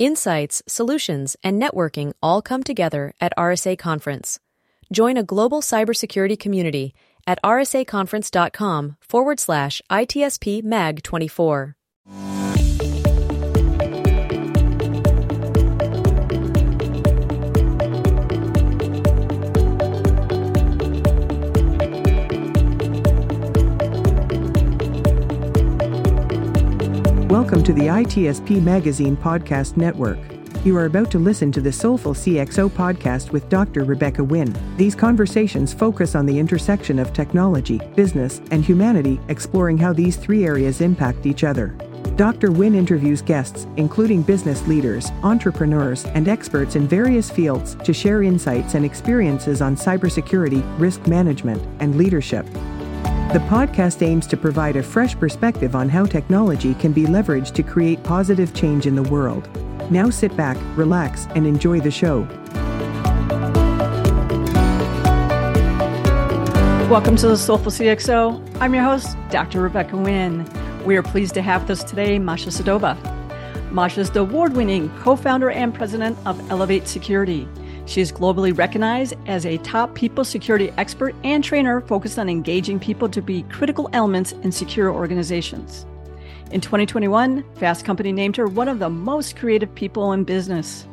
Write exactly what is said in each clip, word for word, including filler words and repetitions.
Insights, solutions, and networking all come together at R S A Conference. Join a global cybersecurity community at rsaconference.com forward slash ITSP Mag 24. Welcome to the I T S P Magazine Podcast Network. You are about to listen to the Soulful C X O Podcast with Doctor Rebecca Wynn. These conversations focus on the intersection of technology, business, and humanity, exploring how these three areas impact each other. Doctor Wynn interviews guests, including business leaders, entrepreneurs, and experts in various fields, to share insights and experiences on cybersecurity, risk management, and leadership. The podcast aims to provide a fresh perspective on how technology can be leveraged to create positive change in the world. Now sit back, relax, and enjoy the show. Welcome to the Soulful C X O. I'm your host, Doctor Rebecca Wynn. We are pleased to have with us today Masha Sedova. Masha is the award-winning co-founder and president of Elevate Security. She is globally recognized as a top people security expert and trainer focused on engaging people to be critical elements in secure organizations. In twenty twenty-one, Fast Company named her one of the most creative people in business.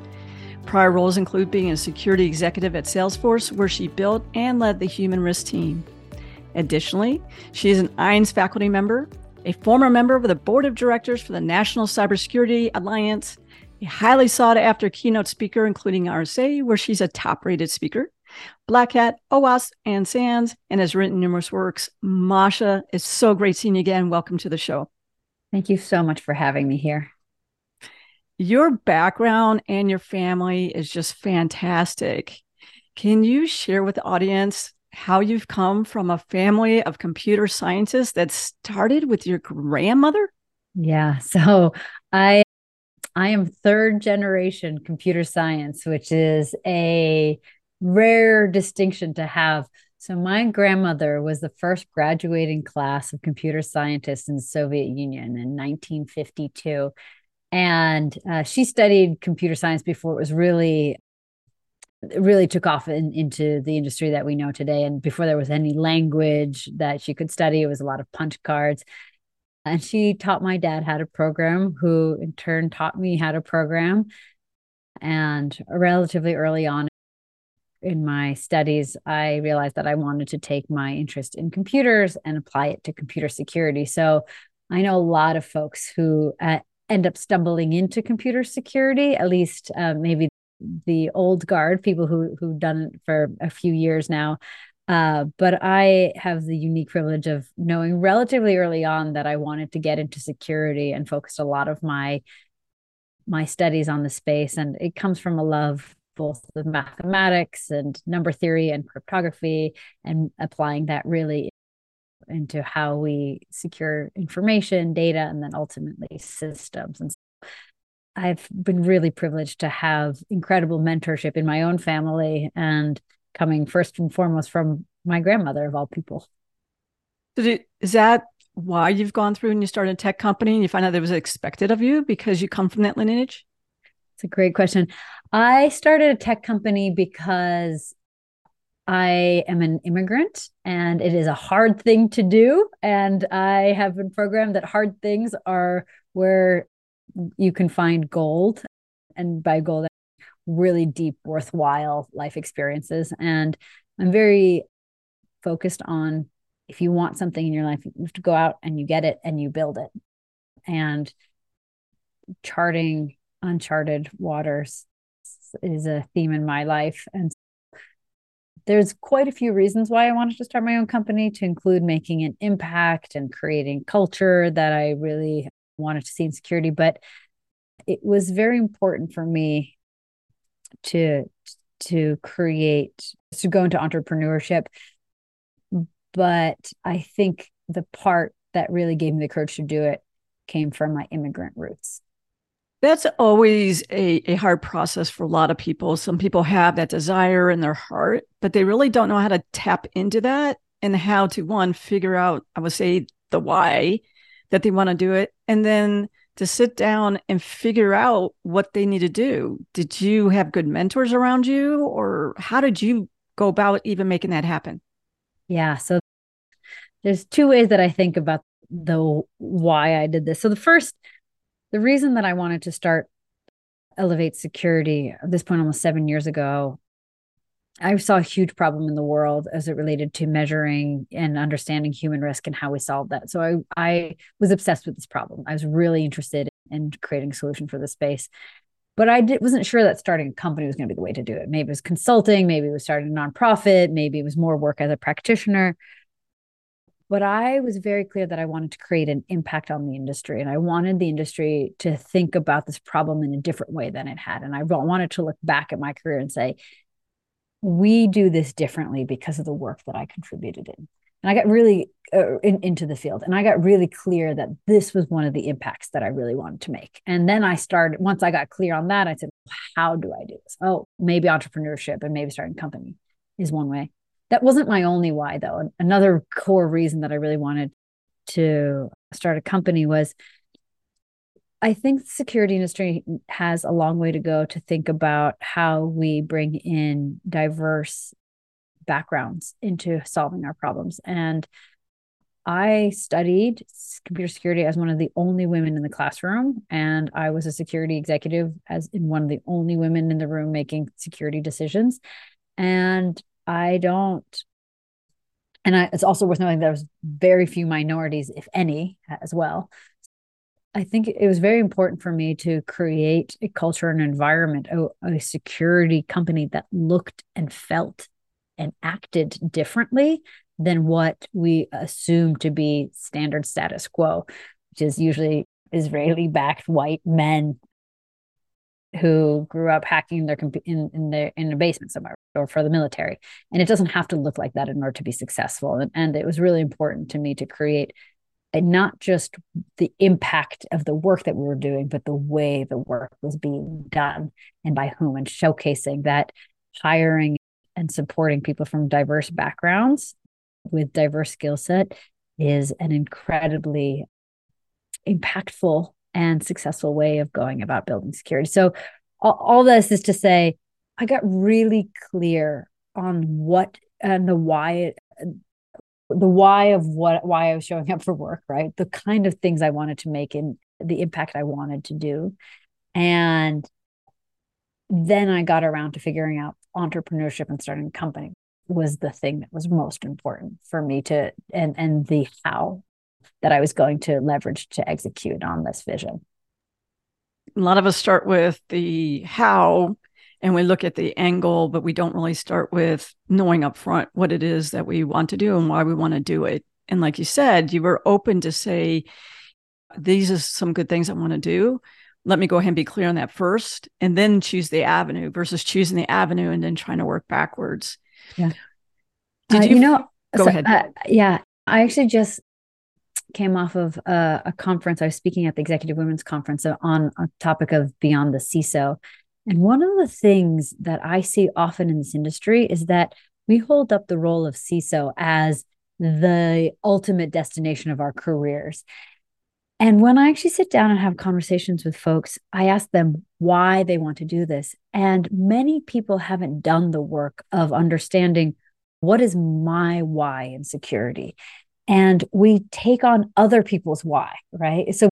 Prior roles include being a security executive at Salesforce, where she built and led the human risk team. Additionally, she is an I A N S faculty member, a former member of the board of directors for the National Cybersecurity Alliance, a highly sought-after keynote speaker, including R S A, where she's a top-rated speaker, Black Hat, OWASP, and SANS, and has written numerous works. Masha, it's so great seeing you again. Welcome to the show. Thank you so much for having me here. Your background and your family is just fantastic. Can you share with the audience how you've come from a family of computer scientists that started with your grandmother? Yeah, so I... I am third generation computer science, which is a rare distinction to have. So my grandmother was the first graduating class of computer scientists in the Soviet Union in nineteen fifty-two. And uh, she studied computer science before it was really, really took off in, into the industry that we know today. And before there was any language that she could study, it was a lot of punch cards. And she taught my dad how to program, who in turn taught me how to program. And relatively early on in my studies, I realized that I wanted to take my interest in computers and apply it to computer security. So I know a lot of folks who uh, end up stumbling into computer security, at least uh, maybe the old guard, people who, who've done it for a few years now. Uh, but I have the unique privilege of knowing relatively early on that I wanted to get into security and focused a lot of my my studies on the space. And it comes from a love both of mathematics and number theory and cryptography, and applying that really into how we secure information, data, and then ultimately systems. And so I've been really privileged to have incredible mentorship in my own family, and coming first and foremost from my grandmother of all people. Is that why you've gone through and you started a tech company and you find out that was expected of you because you come from that lineage? It's a great question. I started a tech company because I am an immigrant and it is a hard thing to do. And I have been programmed that hard things are where you can find gold. And by gold, really deep, worthwhile life experiences. And I'm very focused on, if you want something in your life, you have to go out and you get it and you build it. And charting uncharted waters is a theme in my life. And there's quite a few reasons why I wanted to start my own company, to include making an impact and creating culture that I really wanted to see in security. But it was very important for me to to create, to go into entrepreneurship. But I think the part that really gave me the courage to do it came from my immigrant roots. That's always a, a hard process for a lot of people. Some people have that desire in their heart, but they really don't know how to tap into that and how to, one, figure out, I would say, the why that they want to do it. And then to sit down and figure out what they need to do? Did you have good mentors around you, or how did you go about even making that happen? Yeah. So there's two ways that I think about the why I did this. So the first, the reason that I wanted to start Elevate Security at this point, almost seven years ago, I saw a huge problem in the world as it related to measuring and understanding human risk and how we solve that. So I, I was obsessed with this problem. I was really interested in creating a solution for this space, but I did, wasn't sure that starting a company was going to be the way to do it. Maybe it was consulting, maybe it was starting a nonprofit, maybe it was more work as a practitioner. But I was very clear that I wanted to create an impact on the industry, and I wanted the industry to think about this problem in a different way than it had. And I wanted to look back at my career and say, we do this differently because of the work that I contributed in. And I got really uh, in, into the field, and I got really clear that this was one of the impacts that I really wanted to make. And then I started, once I got clear on that, I said, how do I do this? Oh, maybe entrepreneurship and maybe starting a company is one way. That wasn't my only why, though. Another core reason that I really wanted to start a company was I think the security industry has a long way to go to think about how we bring in diverse backgrounds into solving our problems. And I studied computer security as one of the only women in the classroom, and I was a security executive as in one of the only women in the room making security decisions. And I don't, and I, it's also worth noting there was very few minorities, if any, as well. I think it was very important for me to create a culture and environment, a, a security company that looked and felt and acted differently than what we assume to be standard status quo, which is usually Israeli-backed white men who grew up hacking their comp- in, in their in a basement somewhere or for the military. And it doesn't have to look like that in order to be successful. And, and it was really important to me to create a, not just the impact of the work that we were doing, but the way the work was being done and by whom, and showcasing that hiring and supporting people from diverse backgrounds with diverse skill set is an incredibly impactful and successful way of going about building security. So all, all this is to say, I got really clear on what and the why, the why of what, why I was showing up for work, right? The kind of things I wanted to make and the impact I wanted to do. And then I got around to figuring out entrepreneurship and starting a company was the thing that was most important for me to, and, and the how that I was going to leverage to execute on this vision. A lot of us start with the how, and we look at the angle, but we don't really start with knowing upfront what it is that we want to do and why we want to do it. And like you said, you were open to say, these are some good things I want to do. Let me go ahead and be clear on that first, and then choose the avenue versus choosing the avenue and then trying to work backwards. Yeah. Did uh, you, you know? Go so, ahead. Uh, yeah, I actually just came off of a, a conference. I was speaking at the Executive Women's Conference on a topic of Beyond the C I S O. And one of the things that I see often in this industry is that we hold up the role of C I S O as the ultimate destination of our careers. And when I actually sit down and have conversations with folks, I ask them why they want to do this. And many people haven't done the work of understanding what is my why in security. And we take on other people's why, right? So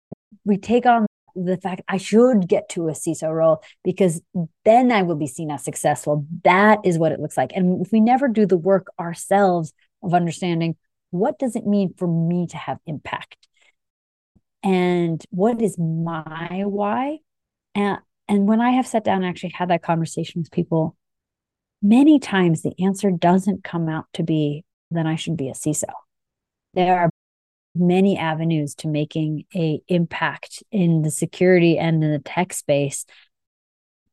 we take on the fact I should get to a C I S O role because then I will be seen as successful. That is what it looks like. And if we never do the work ourselves of understanding, what does it mean for me to have impact? And what is my why? And, and when I have sat down and actually had that conversation with people, many times the answer doesn't come out to be, then I should be a C I S O. There are many avenues to making an impact in the security and in the tech space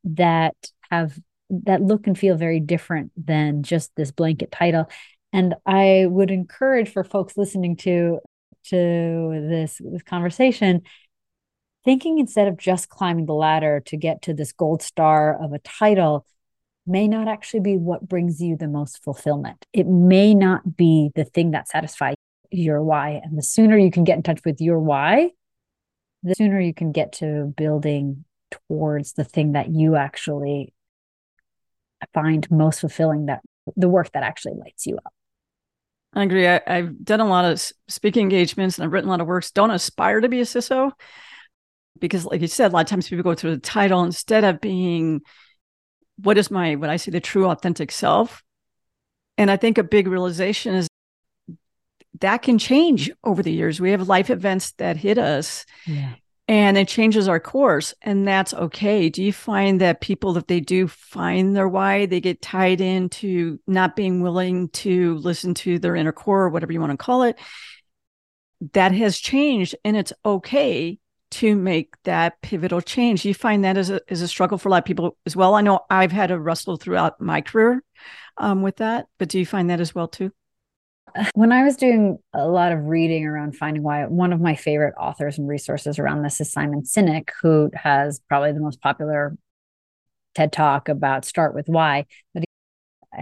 that have that look and feel very different than just this blanket title. And I would encourage for folks listening to to this, this conversation, thinking instead of just climbing the ladder to get to this gold star of a title may not actually be what brings you the most fulfillment. It may not be the thing that satisfies your why. And the sooner you can get in touch with your why, the sooner you can get to building towards the thing that you actually find most fulfilling, that the work that actually lights you up. I agree. I, I've done a lot of speaking engagements and I've written a lot of works. Don't aspire to be a C I S O because, like you said, a lot of times people go through the title instead of being, what is my, what I say, the true authentic self? And I think a big realization is that can change over the years. We have life events that hit us yeah. and it changes our course, and that's okay. Do you find that people, if they do find their why, they get tied into not being willing to listen to their inner core, or whatever you want to call it, that has changed, and it's okay to make that pivotal change? You find that as a, as a struggle for a lot of people as well. I know I've had to wrestle throughout my career um, with that, but do you find that as well too? When I was doing a lot of reading around finding why, one of my favorite authors and resources around this is Simon Sinek, who has probably the most popular TED Talk about Start With Why. But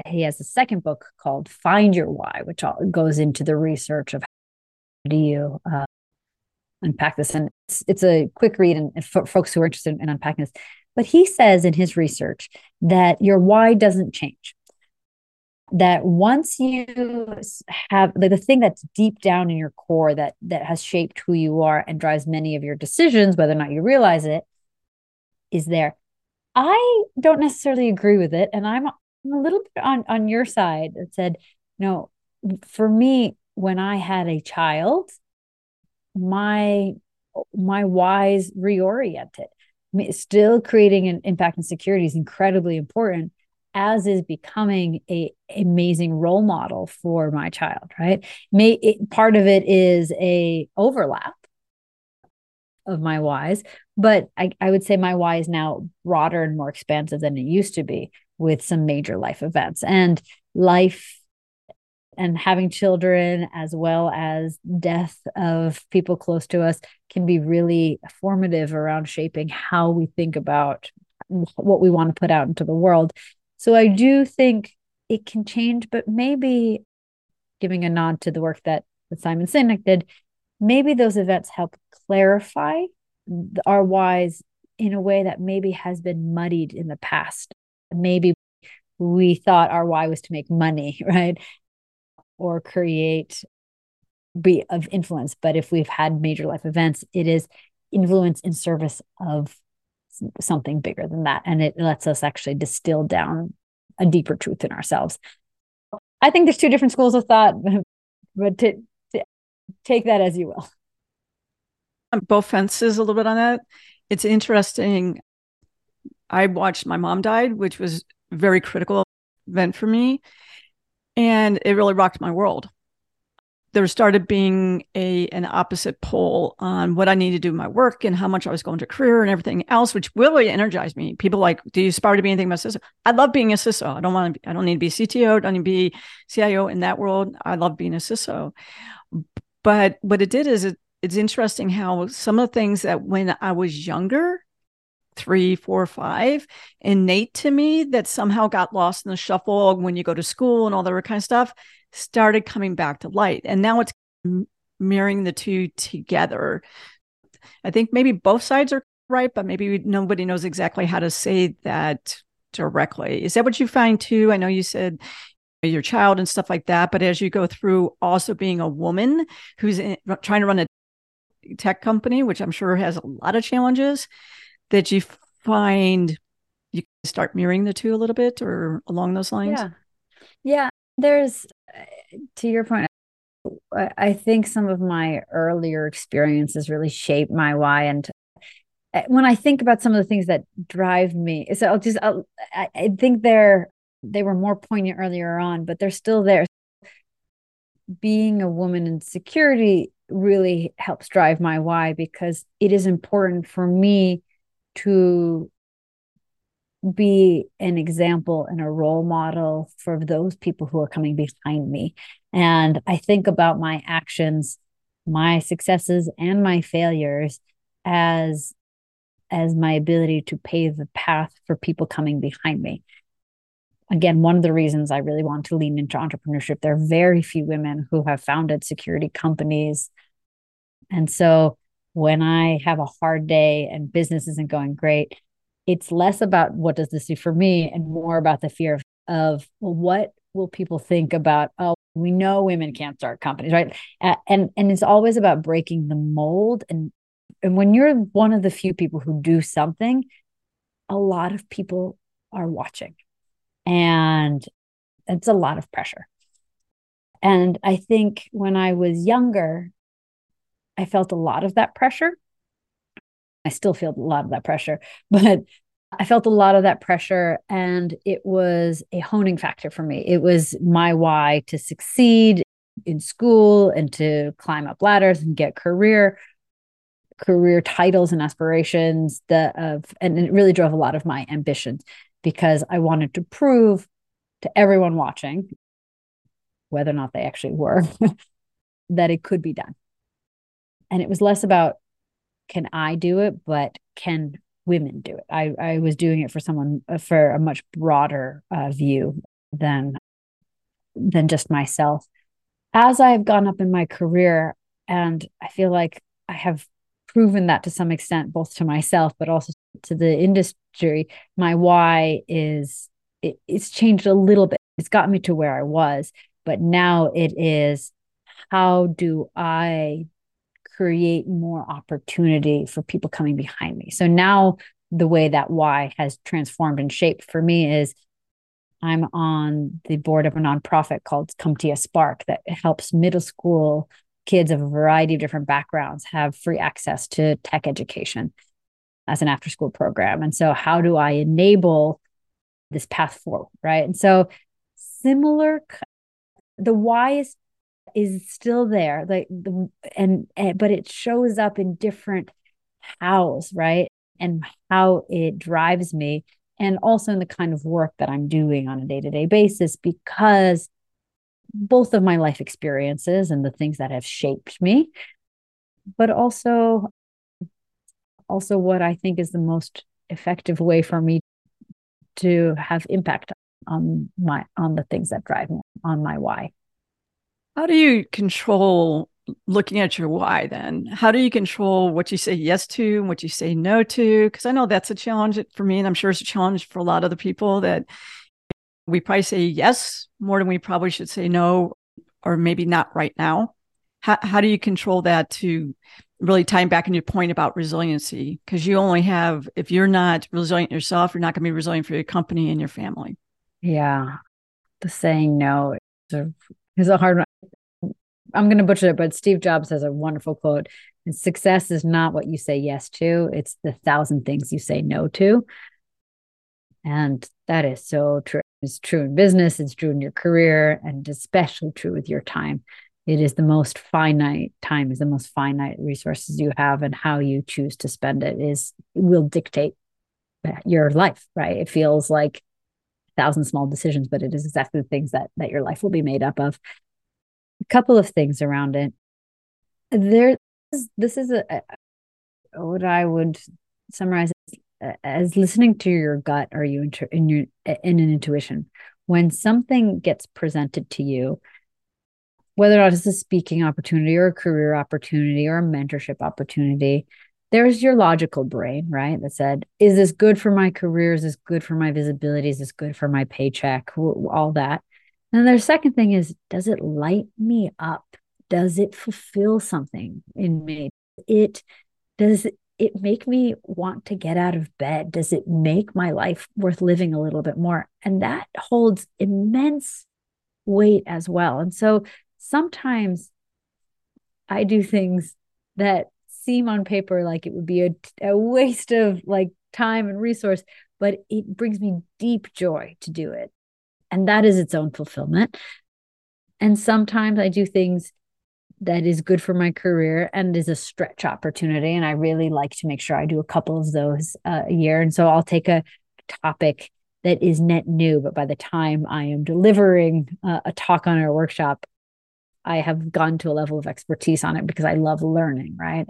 he has a second book called Find Your Why, which goes into the research of how do you uh, unpack this. And it's, it's a quick read and, and for folks who are interested in unpacking this. But he says in his research that your why doesn't change. That once you have like, the thing that's deep down in your core that that has shaped who you are and drives many of your decisions, whether or not you realize it, is there. I don't necessarily agree with it. And I'm a little bit on, on your side that said, you know, for me, when I had a child, my my whys reoriented. I mean, still creating an impact and security is incredibly important, as is becoming a amazing role model for my child, right? May it, part of it is a overlap of my whys, but I, I would say my why is now broader and more expansive than it used to be with some major life events. And life and having children, as well as death of people close to us, can be really formative around shaping how we think about what we want to put out into the world. So I do think it can change, but maybe, giving a nod to the work that, that Simon Sinek did, maybe those events help clarify the, our whys in a way that maybe has been muddied in the past. Maybe we thought our why was to make money, right? Or create, be of influence. But if we've had major life events, it is influence in service of something bigger than that. And it lets us actually distill down a deeper truth in ourselves. I think there's two different schools of thought, but to, to take that as you will. Both fences a little bit on that. It's interesting. I watched my mom died, which was a very critical event for me. And it really rocked my world. There started being a an opposite pole on what I needed to do in my work and how much I was going to career and everything else, which really energized me. People like, do you aspire to be anything but C I S O? I love being a C I S O. I don't want to be, I don't need to be C T O. I don't need to be C I O in that world. I love being a C I S O. But what it did is it, it's interesting how some of the things that when I was younger, three, four, five, innate to me that somehow got lost in the shuffle when you go to school and all that kind of stuff, started coming back to light. And now it's mirroring the two together. I think maybe both sides are right, but maybe nobody knows exactly how to say that directly. Is that what you find too? I know you said your child and stuff like that, but as you go through also being a woman who's in, trying to run a tech company, which I'm sure has a lot of challenges, that you find you start mirroring the two a little bit or along those lines? Yeah. Yeah. There's, to your point, I think some of my earlier experiences really shaped my why. And when I think about some of the things that drive me, so I'll just, I'll, I think they're, they were more poignant earlier on, but they're still there. Being a woman in security really helps drive my why, because it is important for me to be an example and a role model for those people who are coming behind me. And I think about my actions, my successes and my failures as, as my ability to pave the path for people coming behind me. Again, one of the reasons I really want to lean into entrepreneurship, there are very few women who have founded security companies. And so when I have a hard day and business isn't going great, it's less about what does this do for me and more about the fear of, of well, what will people think about, oh, we know women can't start companies, right? Uh, and and it's always about breaking the mold. And, and when you're one of the few people who do something, a lot of people are watching. And it's a lot of pressure. And I think when I was younger, I felt a lot of that pressure. I still feel a lot of that pressure, but I felt a lot of that pressure, and it was a honing factor for me. It was my why to succeed in school and to climb up ladders and get career career titles and aspirations that of, and it really drove a lot of my ambitions because I wanted to prove to everyone watching, whether or not they actually were, that it could be done. And it was less about, can I do it, but can women do it? I, I was doing it for someone, for a much broader uh, view than, than just myself. As I've gone up in my career, and I feel like I have proven that to some extent, both to myself, but also to the industry, my why is, it, it's changed a little bit. It's gotten me to where I was, but now it is, how do I create more opportunity for people coming behind me? So now the way that why has transformed and shaped for me is I'm on the board of a nonprofit called CompTIA Spark that helps middle school kids of a variety of different backgrounds have free access to tech education as an after-school program. And so how do I enable this path forward, right? And so similar, the why is is still there, like the, and, and but it shows up in different hows, right? And how it drives me, and also in the kind of work that I'm doing on a day-to-day basis, because both of my life experiences and the things that have shaped me, but also also what I think is the most effective way for me to have impact on my on the things that drive me, on my why. How do you control looking at your why then? How do you control what you say yes to and what you say no to? Because I know that's a challenge for me, and I'm sure it's a challenge for a lot of the people, that we probably say yes more than we probably should say no, or maybe not right now. How, how do you control that to really tie back into your point about resiliency? Because you only have, if you're not resilient yourself, you're not going to be resilient for your company and your family. Yeah. The saying no is a, is a hard one. I'm going to butcher it, but Steve Jobs has a wonderful quote. And success is not what you say yes to. It's the thousand things you say no to. And that is so true. It's true in business. It's true in your career, and especially true with your time. It is the most finite time is the most finite resources you have, and how you choose to spend it is it will dictate your life, right? It feels like a thousand small decisions, but it is exactly the things that, that your life will be made up of. A couple of things around it. There, this is a, a what I would summarize as, as listening to your gut or you inter, in your in an intuition. When something gets presented to you, whether or not it's a speaking opportunity or a career opportunity or a mentorship opportunity, there's your logical brain, right? That said, is this good for my career? Is this good for my visibility? Is this good for my paycheck? All that. And the second thing is, does it light me up? Does it fulfill something in me? It does it make me want to get out of bed? Does it make my life worth living a little bit more? And that holds immense weight as well. And so sometimes I do things that seem on paper like it would be a, a waste of like time and resource, but it brings me deep joy to do it. And that is its own fulfillment. And sometimes I do things that is good for my career and is a stretch opportunity. And I really like to make sure I do a couple of those uh, a year. And so I'll take a topic that is net new, but by the time I am delivering uh, a talk on a workshop, I have gotten to a level of expertise on it because I love learning, right?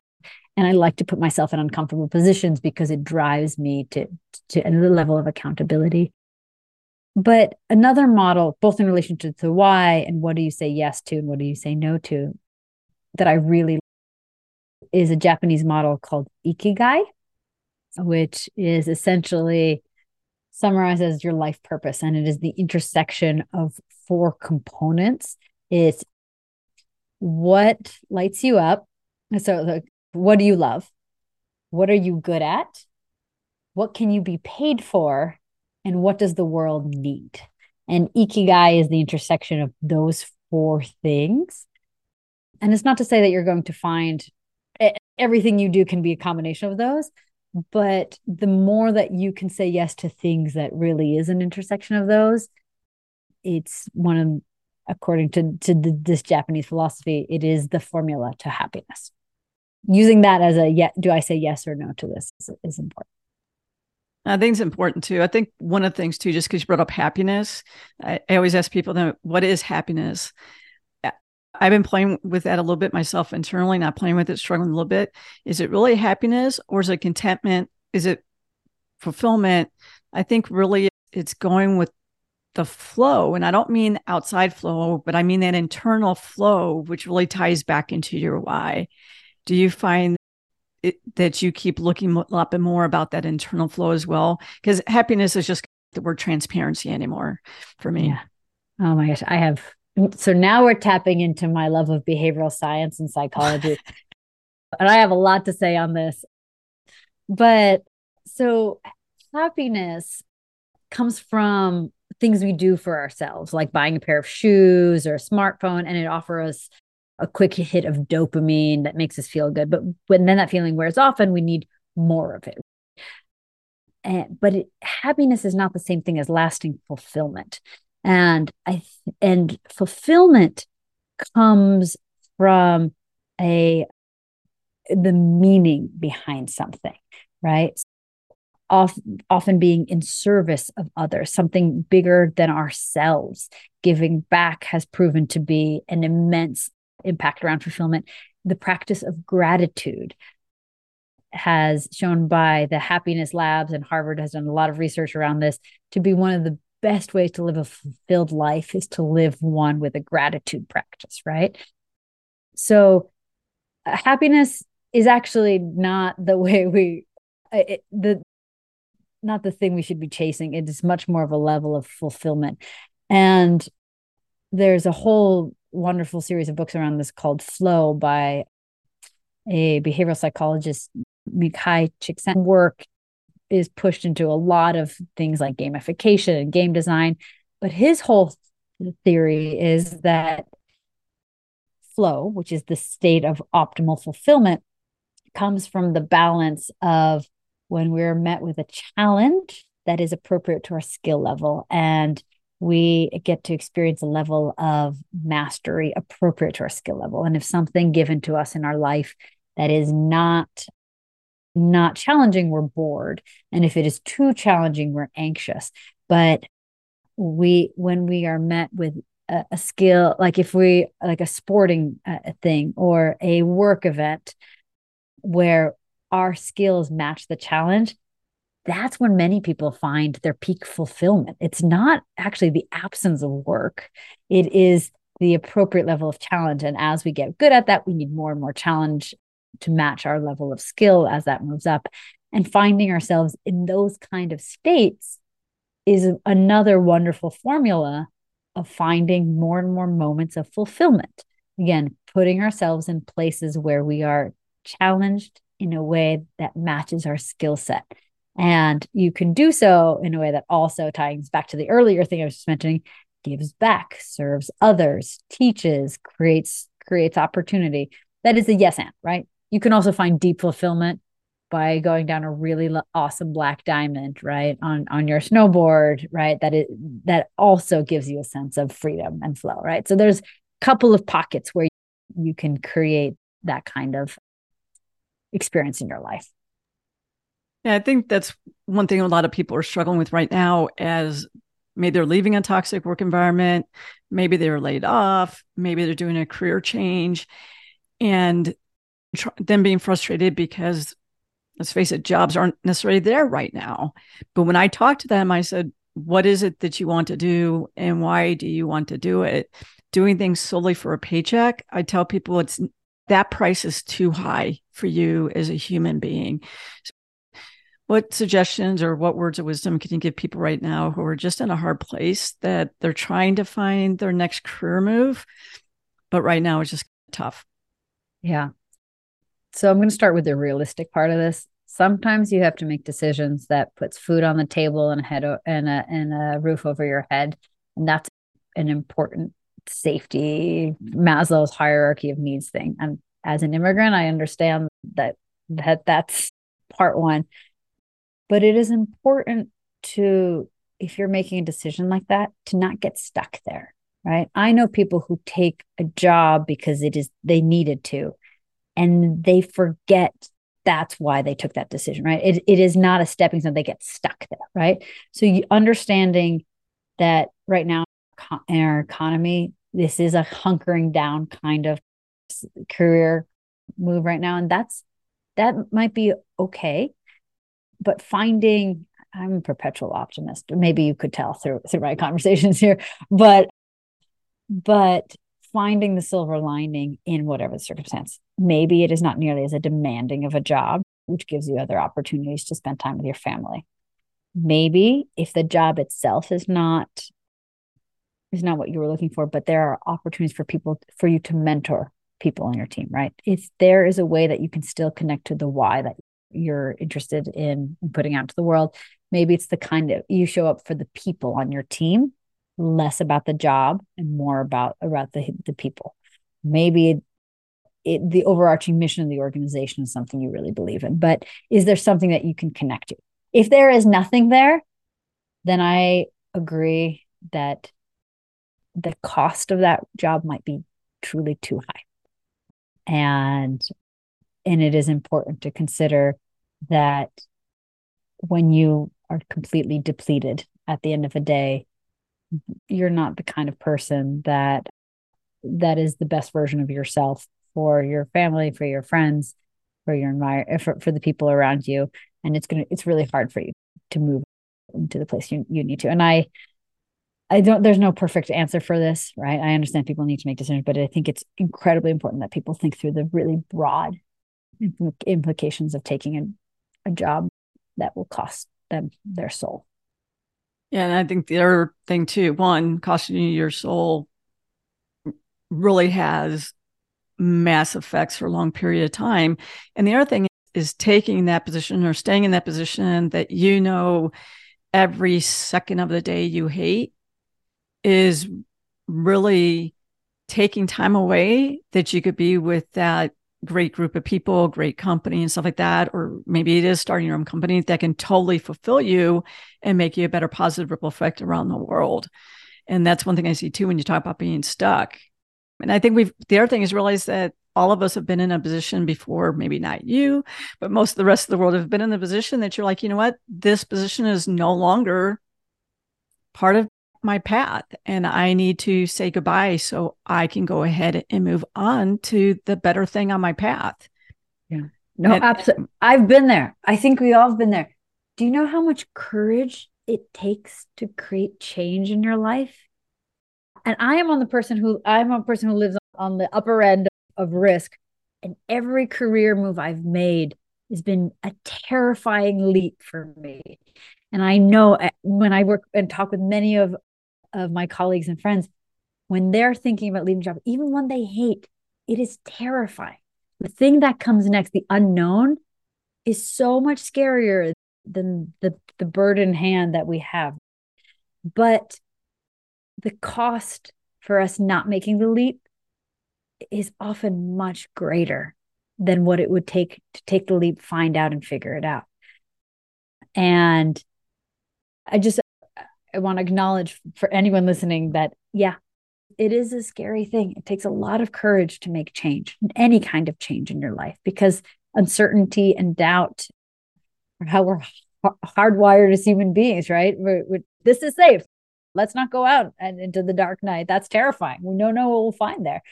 And I like to put myself in uncomfortable positions because it drives me to, to another level of accountability. But another model, both in relation to the why and what do you say yes to and what do you say no to, that I really is a Japanese model called Ikigai, which is essentially summarized as your life purpose. And it is the intersection of four components. It's what lights you up. So like, what do you love? What are you good at? What can you be paid for? And what does the world need? And Ikigai is the intersection of those four things. And it's not to say that you're going to find everything you do can be a combination of those, but the more that you can say yes to things that really is an intersection of those, it's one of, according to, to the, this Japanese philosophy, it is the formula to happiness. Using that as a, yeah, do I say yes or no to this is, is important. I think it's important too. I think one of the things too, just because you brought up happiness, I, I always ask people, now, what is happiness? I've been playing with that a little bit myself internally, not playing with it, struggling a little bit. Is it really happiness or is it contentment? Is it fulfillment? I think really it's going with the flow. And I don't mean outside flow, but I mean that internal flow, which really ties back into your why. Do you find it, that you keep looking up and more about that internal flow as well? Because happiness is just the word transparency anymore for me. Yeah. Oh my gosh, I have... So now we're tapping into my love of behavioral science and psychology. And I have a lot to say on this. But so happiness comes from things we do for ourselves, like buying a pair of shoes or a smartphone, and it offers us a quick hit of dopamine that makes us feel good. But when then that feeling wears off and we need more of it. And, but it, happiness is not the same thing as lasting fulfillment. And I th- and fulfillment comes from a the meaning behind something, right? Often, often being in service of others, something bigger than ourselves. Giving back has proven to be an immense impact around fulfillment. The practice of gratitude has shown by the Happiness Labs, and Harvard has done a lot of research around this, to be one of the best way to live a fulfilled life is to live one with a gratitude practice, right? So uh, happiness is actually not the way we, uh, it, the not the thing we should be chasing. It is much more of a level of fulfillment. And there's a whole wonderful series of books around this called Flow by a behavioral psychologist, Mihaly Csikszentmihalyi. Work is pushed into a lot of things like gamification and game design. But his whole theory is that flow, which is the state of optimal fulfillment, comes from the balance of when we're met with a challenge that is appropriate to our skill level, and we get to experience a level of mastery appropriate to our skill level. And if something given to us in our life that is not not challenging, we're bored. And if it is too challenging, we're anxious. But we, when we are met with a, a skill, like if we, like a sporting uh, thing or a work event where our skills match the challenge, that's when many people find their peak fulfillment. It's not actually the absence of work. It is the appropriate level of challenge. And as we get good at that, we need more and more challenge to match our level of skill as that moves up. And finding ourselves in those kind of states is another wonderful formula of finding more and more moments of fulfillment. Again, putting ourselves in places where we are challenged in a way that matches our skill set. And you can do so in a way that also ties back to the earlier thing I was just mentioning, gives back, serves others, teaches, creates, creates opportunity. That is a yes and, right? You can also find deep fulfillment by going down a really awesome black diamond, right? On, on your snowboard, right? That it, that also gives you a sense of freedom and flow, right? So there's a couple of pockets where you can create that kind of experience in your life. Yeah, I think that's one thing a lot of people are struggling with right now, as maybe they're leaving a toxic work environment, maybe they're laid off, maybe they're doing a career change, and then being frustrated because, let's face it, jobs aren't necessarily there right now. But when I talked to them, I said, what is it that you want to do and why do you want to do it? Doing things solely for a paycheck, I tell people it's that price is too high for you as a human being. So what suggestions or what words of wisdom can you give people right now who are just in a hard place, that they're trying to find their next career move, but right now it's just tough? Yeah. So I'm going to start with the realistic part of this. Sometimes you have to make decisions that puts food on the table and a head and a, and a roof over your head. And that's an important safety, Maslow's hierarchy of needs thing. And as an immigrant, I understand that, that that's part one. But it is important to, if you're making a decision like that, to not get stuck there, right? I know people who take a job because it is they needed to, and they forget that's why they took that decision, right? It, it is not a stepping stone. They get stuck there, right? So you, understanding that right now in our economy, this is a hunkering down kind of career move right now. And that's, that might be okay, but finding, I'm a perpetual optimist, maybe you could tell through, through my conversations here, but, but finding the silver lining in whatever the circumstance. Maybe it is not nearly as a demanding of a job, which gives you other opportunities to spend time with your family. Maybe if the job itself is not, is not what you were looking for, but there are opportunities for people, for you to mentor people on your team, right? If there is a way that you can still connect to the why that you're interested in putting out to the world, maybe it's the kind of, you show up for the people on your team, less about the job and more about, about the, the people. Maybe it, it, the overarching mission of the organization is something you really believe in, but is there something that you can connect to? If there is nothing there, then I agree that the cost of that job might be truly too high. And, and it is important to consider that when you are completely depleted at the end of a day, you're not the kind of person that that is the best version of yourself for your family, for your friends, for your environment, for, for the people around you. And it's going to, it's really hard for you to move into the place you, you need to. And I, I don't, there's no perfect answer for this, right? I understand people need to make decisions, but I think it's incredibly important that people think through the really broad implications of taking a, a job that will cost them their soul. Yeah, and I think the other thing too, one, costing you your soul really has mass effects for a long period of time. And the other thing is taking that position or staying in that position that you know every second of the day you hate is really taking time away that you could be with that great group of people, great company and stuff like that. Or maybe it is starting your own company that can totally fulfill you and make you a better positive ripple effect around the world. And that's one thing I see too, when you talk about being stuck. And I think we've, the other thing is realize that all of us have been in a position before, maybe not you, but most of the rest of the world have been in the position that you're like, you know what, this position is no longer part of my path and I need to say goodbye so I can go ahead and move on to the better thing on my path. Yeah. No, and, absolutely. I've been there. I think we all have been there. Do you know how much courage it takes to create change in your life? And I am on the person who I'm a person who lives on the upper end of risk, and every career move I've made has been a terrifying leap for me. And I know when I work and talk with many of of my colleagues and friends, when they're thinking about leaving a job, even one they hate, it is terrifying. The thing that comes next, the unknown, is so much scarier than the, the bird in hand that we have. But the cost for us not making the leap is often much greater than what it would take to take the leap, find out, and figure it out. And I just, I want to acknowledge for anyone listening that, yeah, it is a scary thing. It takes a lot of courage to make change, any kind of change in your life, because uncertainty and doubt are how we're hardwired as human beings, right? We're, we're, this is safe. Let's not go out and into the dark night. That's terrifying. We don't know what we'll find there.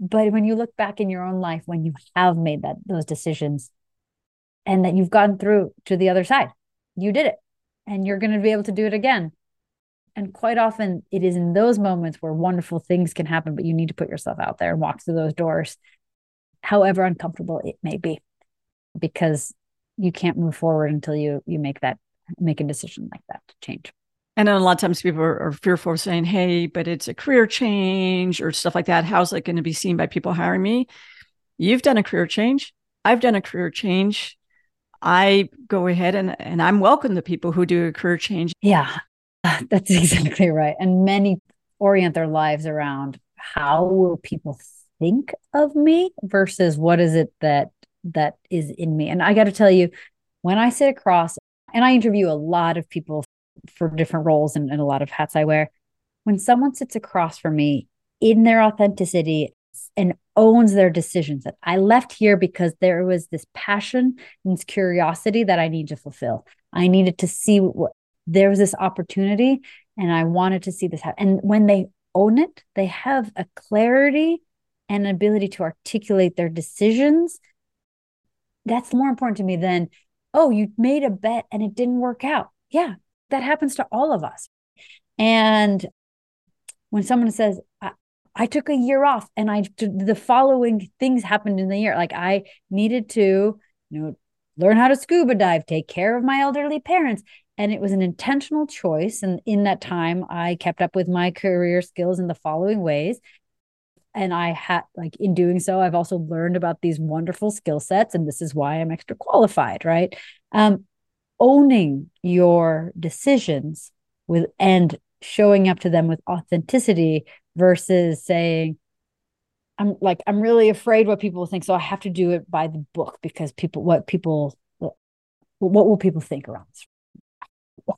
But when you look back in your own life, when you have made that those decisions and that you've gone through to the other side, you did it. And you're going to be able to do it again. And quite often it is in those moments where wonderful things can happen, but you need to put yourself out there and walk through those doors however uncomfortable it may be, because you can't move forward until you you make that make a decision like that to change. And then a lot of times people are, are fearful of saying, hey, but it's a career change or stuff like that. How's it going to be seen by people hiring me? You've done a career change. I've done a career change. I go ahead and, and I'm welcome to people who do a career change. Yeah, that's exactly right. And many orient their lives around how will people think of me versus what is it that that is in me. And I got to tell you, when I sit across, and I interview a lot of people for different roles and, and a lot of hats I wear, when someone sits across from me in their authenticity and owns their decisions, that I left here because there was this passion and this curiosity that I need to fulfill. I needed to see what there was this opportunity and I wanted to see this happen. And when they own it, they have a clarity and an ability to articulate their decisions. That's more important to me than, oh, you made a bet and it didn't work out. Yeah, that happens to all of us. And when someone says, I, I took a year off and I the following things happened in the year, like I needed to, you know, learn how to scuba dive, take care of my elderly parents. And it was an intentional choice. And in that time, I kept up with my career skills in the following ways. And I had, like, in doing so, I've also learned about these wonderful skill sets. And this is why I'm extra qualified, right? Um, owning your decisions with and showing up to them with authenticity versus saying, I'm like, I'm really afraid what people think. So I have to do it by the book because people, what people, what will people think around this?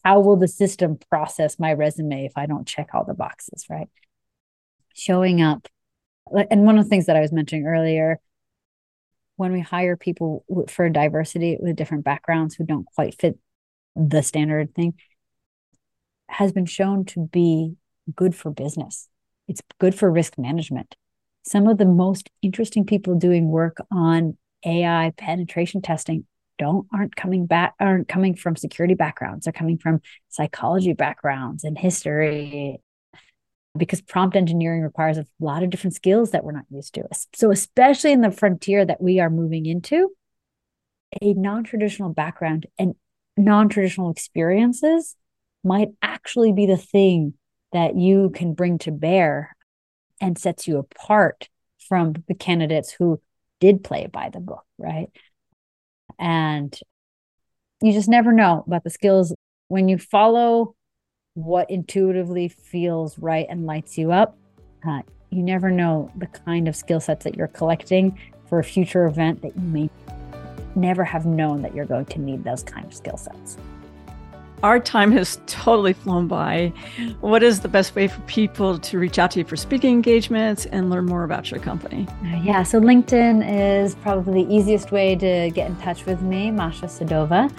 How will the system process my resume if I don't check all the boxes, right? Showing up. And one of the things that I was mentioning earlier, when we hire people for diversity with different backgrounds who don't quite fit the standard thing, has been shown to be good for business. It's good for risk management. Some of the most interesting people doing work on A I penetration testing don't aren't coming back aren't coming from security backgrounds. They're coming from psychology backgrounds and history, because prompt engineering requires a lot of different skills that we're not used to. So especially in the frontier that we are moving into, a non-traditional background and non-traditional experiences might actually be the thing that you can bring to bear and sets you apart from the candidates who did play by the book, right? And you just never know about the skills. When you follow what intuitively feels right and lights you up, uh, you never know the kind of skill sets that you're collecting for a future event that you may never have known that you're going to need those kind of skill sets. Our time has totally flown by. What is the best way for people to reach out to you for speaking engagements and learn more about your company? Yeah, so LinkedIn is probably the easiest way to get in touch with me, Masha Sedova.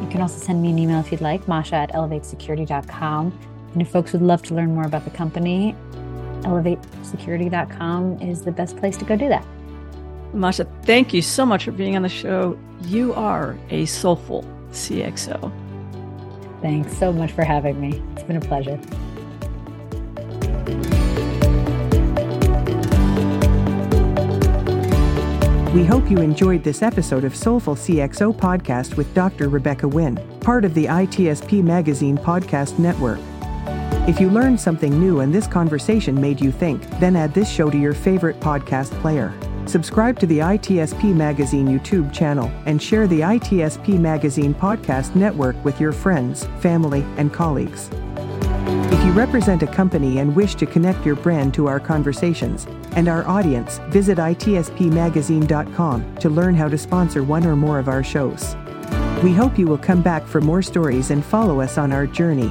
You can also send me an email if you'd like, masha at elevate security dot com. And if folks would love to learn more about the company, elevate security dot com is the best place to go do that. Masha, thank you so much for being on the show. You are a soulful C X O. Thanks so much for having me. It's been a pleasure. We hope you enjoyed this episode of Soulful C X O Podcast with Doctor Rebecca Wynn, part of the I T S P Magazine Podcast Network. If you learned something new and this conversation made you think, then add this show to your favorite podcast player. Subscribe to the I T S P Magazine YouTube channel and share the I T S P Magazine Podcast Network with your friends, family, and colleagues. If you represent a company and wish to connect your brand to our conversations and our audience, visit I T S P magazine dot com to learn how to sponsor one or more of our shows. We hope you will come back for more stories and follow us on our journey.